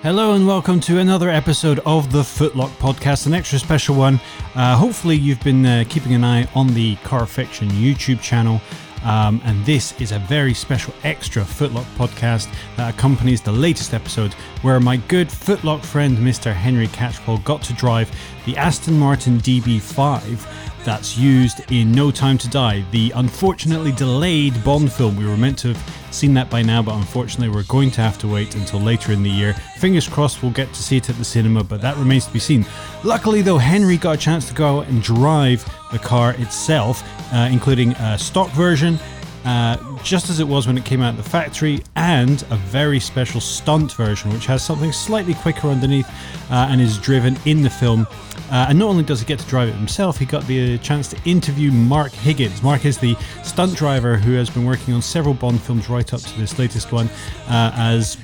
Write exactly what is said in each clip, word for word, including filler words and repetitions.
Hello and welcome to another episode of the Footlock Podcast, an extra special one. Uh, hopefully you've been uh, keeping an eye on the Carfection YouTube channel, um, and this is a very special extra Footlock Podcast that accompanies the latest episode where my good Footlock friend Mister Henry Catchpole got to drive the Aston Martin D B five that's used in No Time To Die, the unfortunately delayed Bond film. We were meant to have seen that by now, but unfortunately we're going to have to wait until later in the year. Fingers crossed we'll get to see it at the cinema, but that remains to be seen. Luckily though, Henry got a chance to go out and drive the car itself, uh, including a stock version, uh, just as it was when it came out of the factory, and a very special stunt version which has something slightly quicker underneath uh, and is driven in the film. Uh, and not only does he get to drive it himself, he got the chance to interview Mark Higgins. Mark is the stunt driver who has been working on several Bond films right up to this latest one uh, as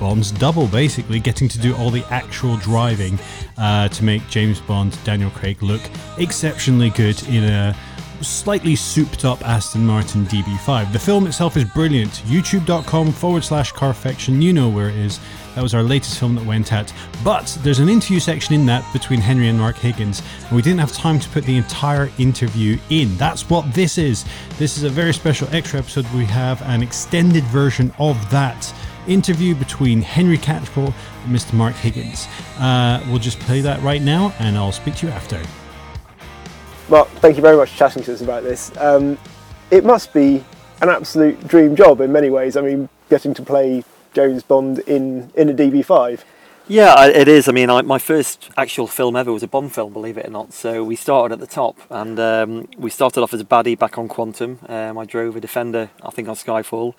Bond's double, basically, getting to do all the actual driving uh, to make James Bond, Daniel Craig look exceptionally good in a slightly souped up Aston Martin D B five. The film itself is brilliant. YouTube.com forward slash Carfection, you know where it is. That was our latest film that went out. But there's an interview section in that between Henry and Mark Higgins, and we didn't have time to put the entire interview in. That's what this is. This is a very special extra episode. We have an extended version of that interview between Henry Catchpole and Mister Mark Higgins. Uh, we'll just play that right now, and I'll speak to you after. Mark, thank you very much for chatting to us about this. Um, it must be an absolute dream job in many ways. I mean, getting to play James Bond in, in a D B five. Yeah, it is. I mean, I, my first actual film ever was a Bond film, believe it or not. So we started at the top, and um, we started off as a baddie back on Quantum. Um, I drove a Defender, I think, on Skyfall.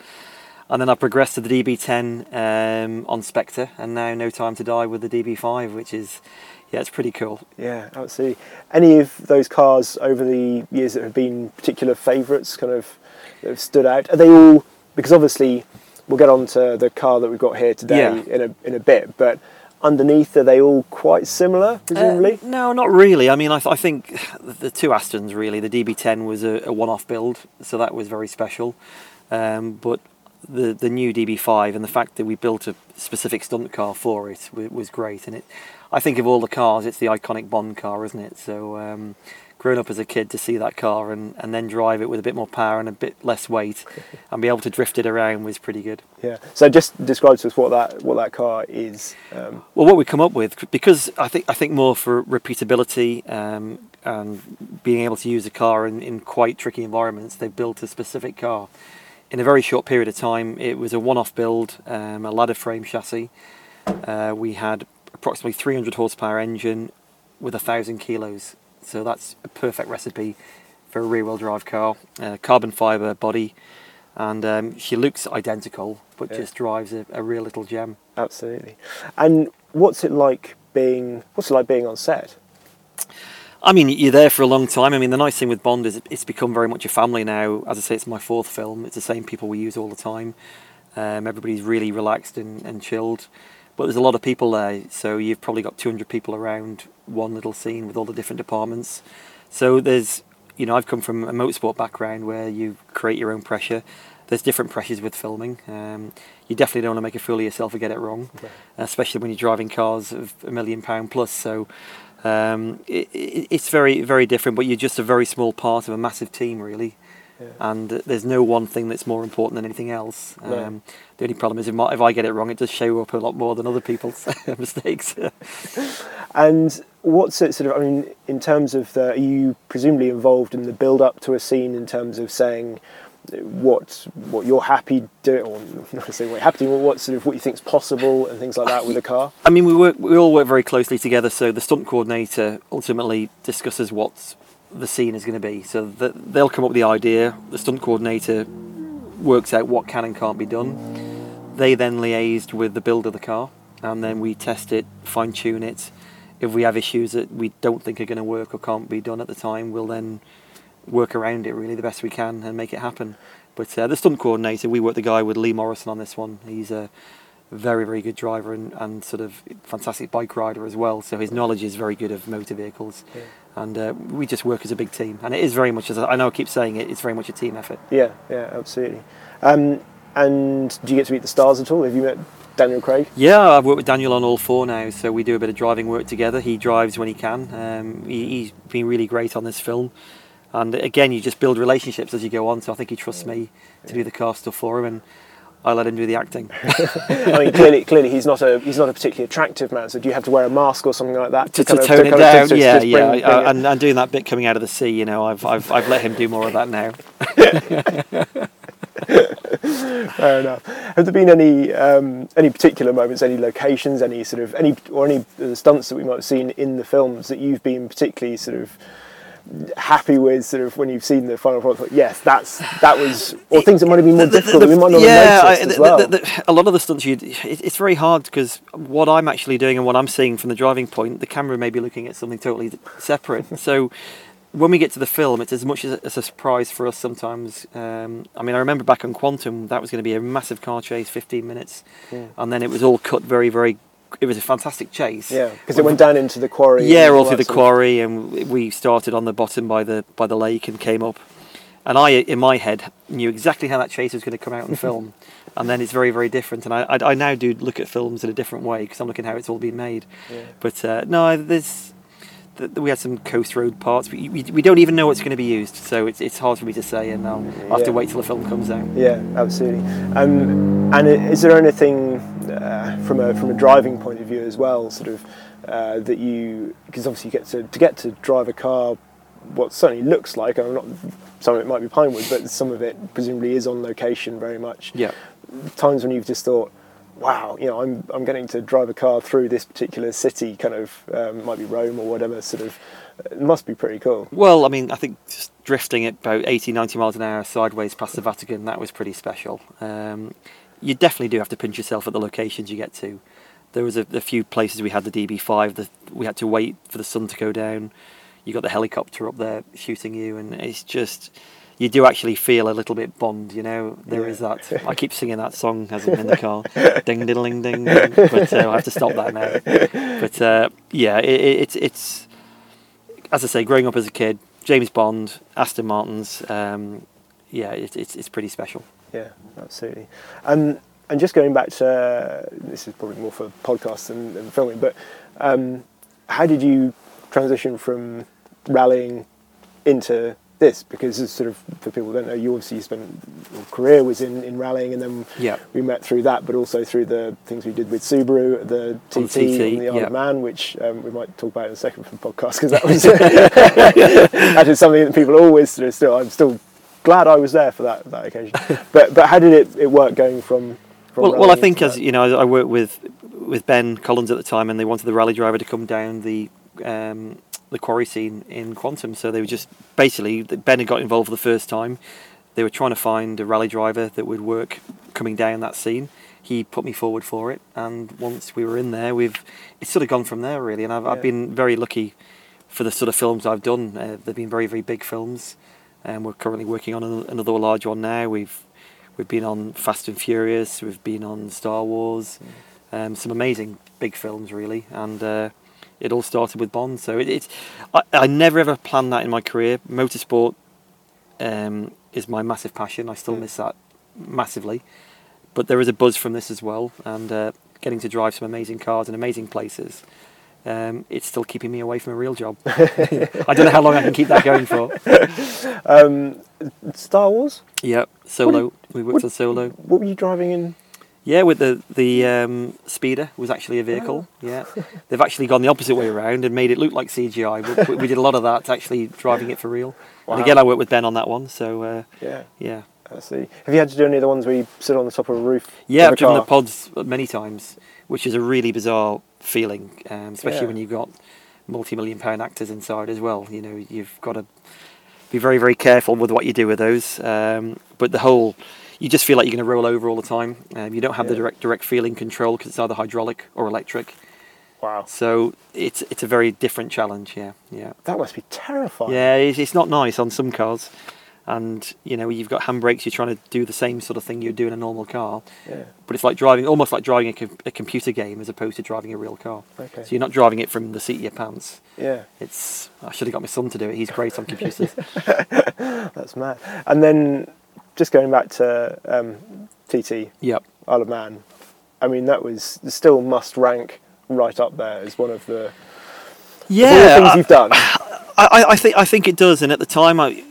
And then I progressed to the D B ten um, on Spectre, and now No Time To Die with the D B five, which is... yeah, it's pretty cool. Yeah, absolutely. Any of those cars over the years that have been particular favourites, kind of, that have stood out? Are they all, because obviously we'll get on to the car that we've got here today yeah. in a in a bit, but underneath, are they all quite similar, presumably? Uh, no, not really. I mean, I, th- I think the two Astons, really, the D B ten was a, a one-off build, so that was very special. Um, but the the new D B five and the fact that we built a specific stunt car for it w- was great, and it... I think of all the cars, it's the iconic Bond car, isn't it? So um, growing up as a kid to see that car and, and then drive it with a bit more power and a bit less weight and be able to drift it around was pretty good. Yeah. So just describe to us what that what that car is. Um. Well, what we come up with, because I think I think more for repeatability um, and being able to use a car in, in quite tricky environments, they built a specific car. In a very short period of time, it was a one-off build, um, a ladder frame chassis. Uh, we had approximately three hundred horsepower engine with a thousand kilos, so that's a perfect recipe for a rear-wheel drive car. Uh, carbon fibre body, and um, she looks identical, but yeah. just drives a, a real little gem. Absolutely. And what's it like being? What's it like being on set? I mean, you're there for a long time. I mean, the nice thing with Bond is it's become very much a family now. As I say, it's my fourth film. It's the same people we use all the time. Um, everybody's really relaxed and, and chilled. But there's a lot of people there, so you've probably got two hundred people around one little scene with all the different departments. So there's, you know, I've come from a motorsport background where you create your own pressure. There's different pressures with filming. Um, you definitely don't want to make a fool of yourself or get it wrong, okay. especially when you're driving cars of a million pound plus. So um, it, it, it's very, very different, but you're just a very small part of a massive team, really. Yeah. And there's no one thing that's more important than anything else. Um, no. The only problem is if, my, if I get it wrong, it does show up a lot more than other people's mistakes. And what's it sort of, I mean, in terms of the, are you presumably involved in the build-up to a scene in terms of saying what what you're happy doing, or not saying what you're happy doing, what sort of what you think's possible and things like that with a car? I mean, we work, we all work very closely together, so the stunt coordinator ultimately discusses what's the scene is going to be, so the, they'll come up with the idea. The stunt coordinator works out what can and can't be done. They then liaised with the build of the car, and then we test it, fine tune it. If we have issues that we don't think are going to work or can't be done at the time, we'll then work around it really the best we can and make it happen. But uh, the stunt coordinator, we worked the guy with Lee Morrison on this one. He's a very very good driver and, and sort of fantastic bike rider as well, so his knowledge is very good of motor vehicles. Yeah. And uh, we just work as a big team, and it is very much, as I know I keep saying it, it's very much a team effort. Yeah, yeah, absolutely. Um, and do you get to meet the stars at all? Have you met Daniel Craig? Yeah, I've worked with Daniel on all four now, so we do a bit of driving work together. He drives when he can. Um, he, he's been really great on this film. And again, you just build relationships as you go on, so I think he trusts me to do the car stuff for him, and I let him do the acting. I mean, clearly, clearly he's not a he's not a particularly attractive man, so do you have to wear a mask or something like that? To, to, to tone it down, to, to, yeah, to bring, yeah. Bring uh, and, and doing that bit coming out of the sea, you know, I've I've, I've let him do more of that now. Fair enough. Have there been any um, any particular moments, any locations, any sort of, any or any uh, stunts that we might have seen in the films that you've been particularly sort of happy with, sort of, when you've seen the final product? Yes, that's that was, or things that might have been more the, difficult the, the, that we might not yeah, have noticed I, the, as well. The, the, the, a lot of the stunts, you, it, it's very hard because what I'm actually doing and what I'm seeing from the driving point, the camera may be looking at something totally separate. So when we get to the film, it's as much as a, as a surprise for us sometimes. Um, I mean, I remember back on Quantum, that was going to be a massive car chase, fifteen minutes, yeah. and then it was all cut very, very it was a fantastic chase. Yeah, because it went down into the quarry. Yeah, all through the quarry, and we started on the bottom by the by the lake and came up. And I, in my head, knew exactly how that chase was going to come out in film. And then it's very, very different. And I, I, I now do look at films in a different way because I'm looking at how it's all been made. Yeah. But uh, no, there's the, the, we had some coast road parts. We, we, we don't even know what's going to be used, so it's it's hard for me to say. And I'll, I'll have yeah. to wait till the film comes out. Yeah, absolutely. Um, and is there anything? Uh, from a from a driving point of view as well, sort of uh, that you, because obviously you get to to get to drive a car, what certainly looks like, and I'm not, some of it might be Pinewood, but some of it presumably is on location very much. Yeah. Times when you've just thought, wow, you know, I'm I'm getting to drive a car through this particular city, kind of um, might be Rome or whatever, sort of. It must be pretty cool. Well, I mean, I think just drifting at about eighty, ninety miles an hour sideways past the Vatican, that was pretty special. Um, You definitely do have to pinch yourself at the locations you get to. There was a, a few places we had the D B five that we had to wait for the sun to go down. You got the helicopter up there shooting you, and it's just, you do actually feel a little bit Bond, you know. There yeah. is that. I keep singing that song as I'm in the car, ding diddling ding, ding. But uh, I have to stop that now. But uh, yeah, it, it, it's it's as I say, growing up as a kid, James Bond, Aston Martins, um, yeah, it, it's it's pretty special. Yeah, absolutely. Um, and just going back to, uh, this is probably more for podcasts and, and filming, but um, how did you transition from rallying into this? Because it's sort of, for people who don't know, you obviously spent, your career was in, in rallying, and then yeah. we met through that, but also through the things we did with Subaru, the T T, on T T and the Isle yeah. of Man, which um, we might talk about in a second for the podcast, because that was that is something that people always sort of still, I'm still, glad I was there for that that occasion. But but how did it, it work going from? from well, well, I think as you know, I worked with with Ben Collins at the time, and they wanted the rally driver to come down the um, the quarry scene in Quantum. So they were just basically, Ben had got involved for the first time. They were trying to find a rally driver that would work coming down that scene. He put me forward for it, and once we were in there, we've it's sort of gone from there really. And I've yeah. I've been very lucky for the sort of films I've done. Uh, they've been very very big films. And we're currently working on another large one now. We've we've been on Fast and Furious. We've been on Star Wars. Mm. Um, some amazing big films, really. And uh, it all started with Bond. So it, it's I, I never ever planned that in my career. Motorsport um, is my massive passion. I still mm. miss that massively. But there is a buzz from this as well. And uh, getting to drive some amazing cars in amazing places. Um, it's still keeping me away from a real job. I don't know how long I can keep that going for. Um, Star Wars? Yeah, Solo. You, we worked what, on Solo. What were you driving in? Yeah, with the, the um, speeder was actually a vehicle. Oh. Yeah, they've actually gone the opposite way around and made it look like C G I. We, we did a lot of that, actually driving it for real. Wow. And again, I worked with Ben on that one, so uh, yeah. yeah. I see. Have you had to do any of the ones where you sit on the top of a roof? Yeah, I've driven the pods many times, which is a really bizarre feeling, um, especially yeah. when you've got multi-million pound actors inside as well. You know, you've got to be very, very careful with what you do with those. Um, but the whole, you just feel like you're going to roll over all the time. Um, you don't have yeah. the direct direct feeling control because it's either hydraulic or electric. Wow. So it's it's a very different challenge. Yeah, yeah. That must be terrifying. Yeah, it's, it's not nice on some cars. And, you know, you've got handbrakes, you're trying to do the same sort of thing you'd do in a normal car. Yeah. But it's like driving, almost like driving a, com- a computer game as opposed to driving a real car. Okay. So you're not driving it from the seat of your pants. Yeah. It's, I should have got my son to do it. He's great on computers. That's mad. And then just going back to um, T T, yep. Isle of Man, I mean, that was still must rank right up there as one of the yeah of the things you've done. I, I think I think it does, and at the time, I,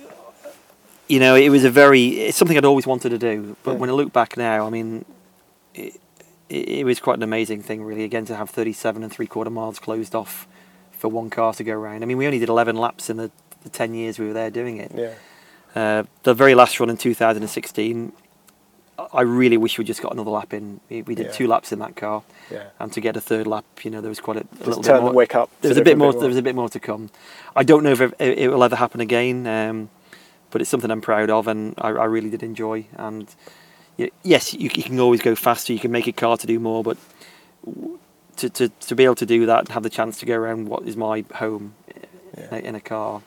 you know, it was a very it's something I'd always wanted to do. But yeah. when I look back now, I mean, it, it, it was quite an amazing thing, really. Again, to have thirty-seven and three-quarter miles closed off for one car to go round. I mean, we only did eleven laps in the, the ten years we were there doing it. Yeah. Uh, the very last run in two thousand sixteen, I really wish we just got another lap in. We, we did yeah. two laps in that car, yeah. and to get a third lap, you know, there was quite a, a little bit more. Wick up there was a bit more. There was a bit more to come. I don't know if it, it will ever happen again, um, but it's something I'm proud of, and I, I really did enjoy. And yes, you, you can always go faster. You can make a car to do more, but to to, to be able to do that and have the chance to go around what is my home yeah. in a car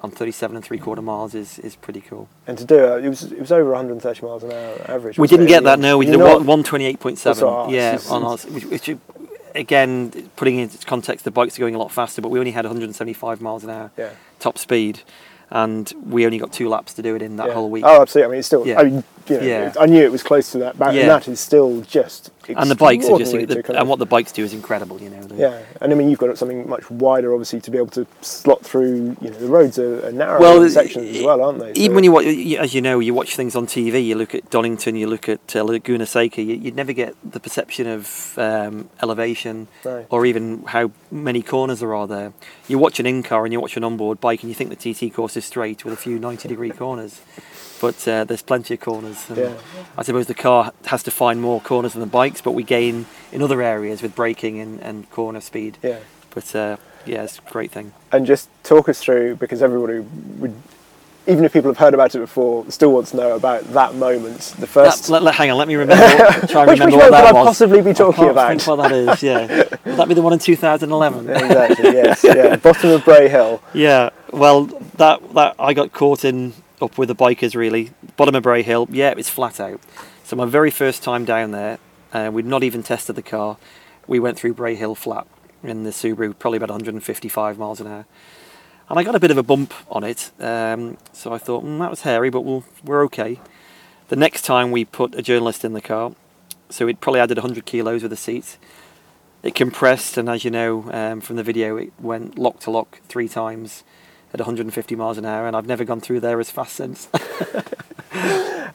on thirty-seven and three-quarter miles is, is pretty cool. And to do it, it was it was over one hundred thirty miles an hour average. We didn't it? get that, no. We You're did a one twenty-eight point seven. Yeah, it's, on ours. Which, which, again, putting into context, the bikes are going a lot faster, but we only had one hundred seventy-five miles an hour yeah. top speed, and we only got two laps to do it in that yeah. whole week. Oh, absolutely. I mean, it's still... Yeah. I mean, you know, yeah. I knew it was close to that, but yeah. that is still just... And the bikes are just... The, and what the bikes do is incredible, you know. The, yeah, and I mean, you've got something much wider, obviously, to be able to slot through, you know, the roads are, are narrow well, sections it, as well, aren't they? So even when you watch, as you know, you watch things on T V, you look at Donington, you look at uh, Laguna Seca, you, you'd never get the perception of um, elevation right. or even how many corners there are there. You watch an in-car and you watch an onboard bike and you think the T T course is straight with a few ninety-degree corners. But uh, there's plenty of corners. And yeah. I suppose the car has to find more corners than the bikes, but we gain in other areas with braking and, and corner speed. Yeah. But uh, yeah, it's a great thing. And just talk us through, because everybody would, even if people have heard about it before, still wants to know about that moment. The first. That, let, let, hang on, let me remember. What, try and which, remember which what that could was. I possibly be talking I can't about? Think what that is? Yeah. Would that be the one in two thousand eleven? Exactly. Yes. Yeah. Bottom of Bray Hill. Yeah. Well, that that I got caught in. Up with the bikers, really. Bottom of Bray Hill, yeah, it's flat out. So my very first time down there, uh, we'd not even tested the car. We went through Bray Hill flat in the Subaru, probably about one hundred fifty-five miles an hour. And I got a bit of a bump on it, um, so I thought, mm, that was hairy, but we'll, we're okay. The next time we put a journalist in the car, so it probably added one hundred kilos with a seat. It compressed, and as you know um, from the video, it went lock to lock three times at one hundred fifty miles an hour, and I've never gone through there as fast since.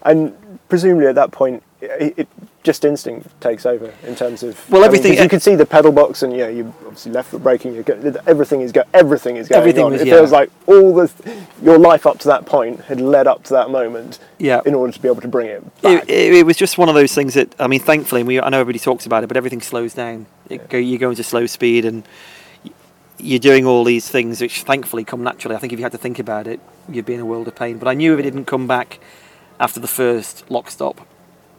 And presumably at that point, it, it just instinct takes over in terms of. Well, everything I mean, you could see the pedal box, and yeah, you obviously left foot braking. You're go, everything is go, everything is going everything on. Was, it yeah. feels like all the your life up to that point had led up to that moment. Yeah. In order to be able to bring it back. It, it, it was just one of those things that I mean, thankfully, we I know everybody talks about it, but everything slows down. It, yeah. go, you go into slow speed and. You're doing all these things which thankfully come naturally. I think if you had to think about it, you'd be in a world of pain. But I knew if it didn't come back after the first lock stop,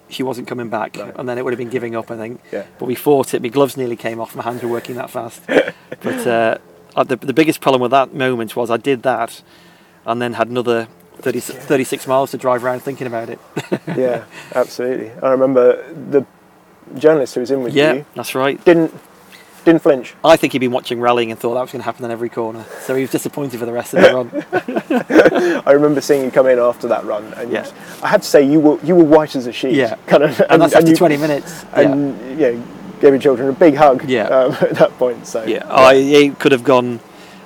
she wasn't coming back. Right. And then it would have been giving up, I think. Yeah. But we fought it. My gloves nearly came off. My hands were working that fast. But uh, the, the biggest problem with that moment was I did that and then had another thirty, thirty-six miles to drive around thinking about it. Yeah, absolutely. I remember the journalist who was in with yeah, you. Yeah, that's right. Didn't... Didn't flinch. I think he'd been watching rallying and thought that was going to happen on every corner, so he was disappointed for the rest of the run. I remember seeing you come in after that run, and yeah. I had to say you were you were white as a sheet, yeah. kind of. And, and that's and after you, twenty minutes. And yeah. yeah, gave your children a big hug. Yeah. Um, at that point, so yeah, yeah. I it could have gone.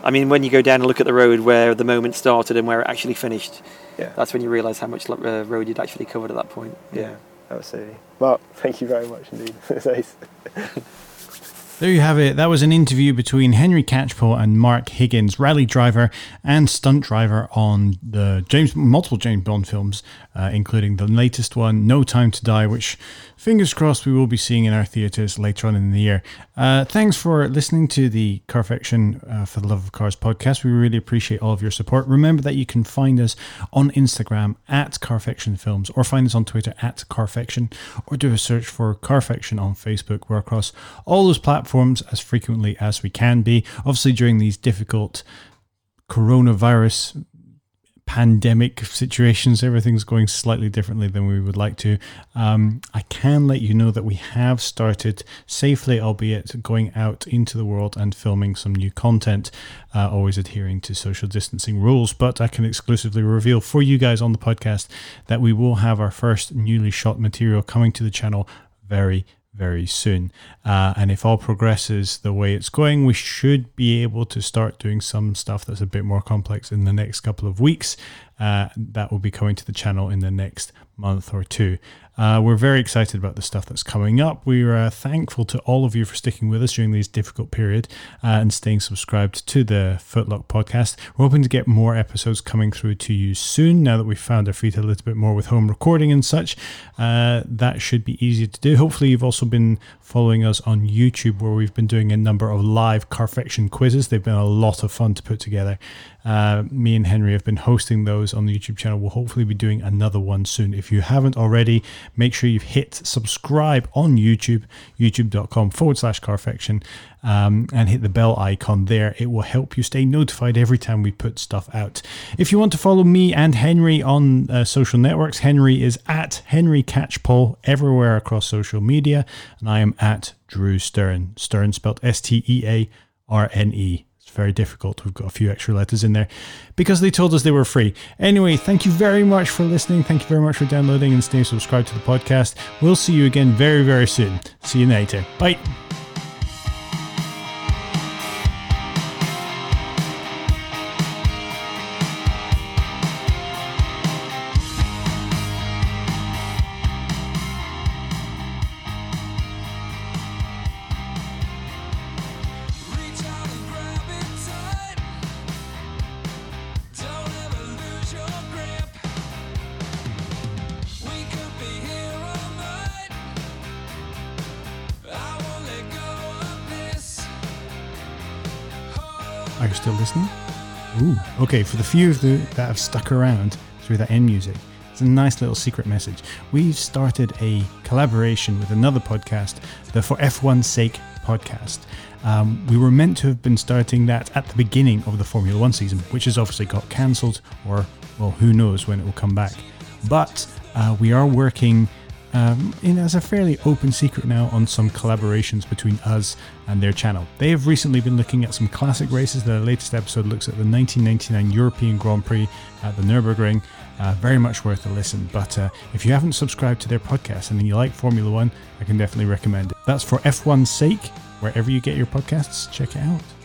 I mean, when you go down and look at the road where the moment started and where it actually finished, yeah. that's when you realise how much uh, road you'd actually covered at that point. Yeah, yeah. Absolutely. Mark, thank you very much indeed. There you have it. That was an interview between Henry Catchpole and Mark Higgins, rally driver and stunt driver on the James, multiple James Bond films, uh, including the latest one, No Time To Die, which, fingers crossed, we will be seeing in our theatres later on in the year. Uh, thanks for listening to the Carfection uh, for the Love of Cars podcast. We really appreciate all of your support. Remember that you can find us on Instagram at Carfection Films, or find us on Twitter at Carfection, or do a search for Carfection on Facebook. We're across all those platforms as frequently as we can be. Obviously, during these difficult coronavirus pandemic situations, everything's going slightly differently than we would like to. Um, I can let you know that we have started safely, albeit going out into the world and filming some new content, uh, always adhering to social distancing rules. But I can exclusively reveal for you guys on the podcast that we will have our first newly shot material coming to the channel very very soon. Uh, and if all progresses the way it's going, we should be able to start doing some stuff that's a bit more complex in the next couple of weeks. Uh, that will be coming to the channel in the next month or two. Uh, we're very excited about the stuff that's coming up. We are uh, thankful to all of you for sticking with us during this difficult period uh, and staying subscribed to the Footlock podcast. We're hoping to get more episodes coming through to you soon, now that we've found our feet a little bit more with home recording and such. Uh, that should be easier to do. Hopefully you've also been following us on YouTube, where we've been doing a number of live Carfection quizzes. They've been a lot of fun to put together. Uh, me and Henry have been hosting those on the YouTube channel. We'll hopefully be doing another one soon. If you haven't already, make sure you've hit subscribe on YouTube, youtube.com forward slash Carfection, um, and hit the bell icon there. It will help you stay notified every time we put stuff out. If you want to follow me and Henry on uh, social networks, Henry is at Henry Catchpole everywhere across social media, and I am at Drew Stern. Stern spelled S T E A R N E. Very difficult. We've got a few extra letters in there because they told us they were free. Anyway, thank you very much for listening. Thank you very much for downloading and staying subscribed to the podcast. We'll see you again very, very soon. See you later. Bye. Are you still listening? Ooh, okay, for the few of you that have stuck around through that end music, it's a nice little secret message. We've started a collaboration with another podcast, the For F one's Sake podcast. Um, we were meant to have been starting that at the beginning of the Formula One season, which has obviously got cancelled, or, well, who knows when it will come back. But uh, we are working Um, in as a fairly open secret now on some collaborations between us and their channel. They have recently been looking at some classic races. Their latest episode looks at the nineteen ninety-nine European Grand Prix at the Nürburgring. Uh, very much worth a listen. But uh, if you haven't subscribed to their podcast and you like Formula One, I can definitely recommend it. That's For F one's Sake. Wherever you get your podcasts, check it out.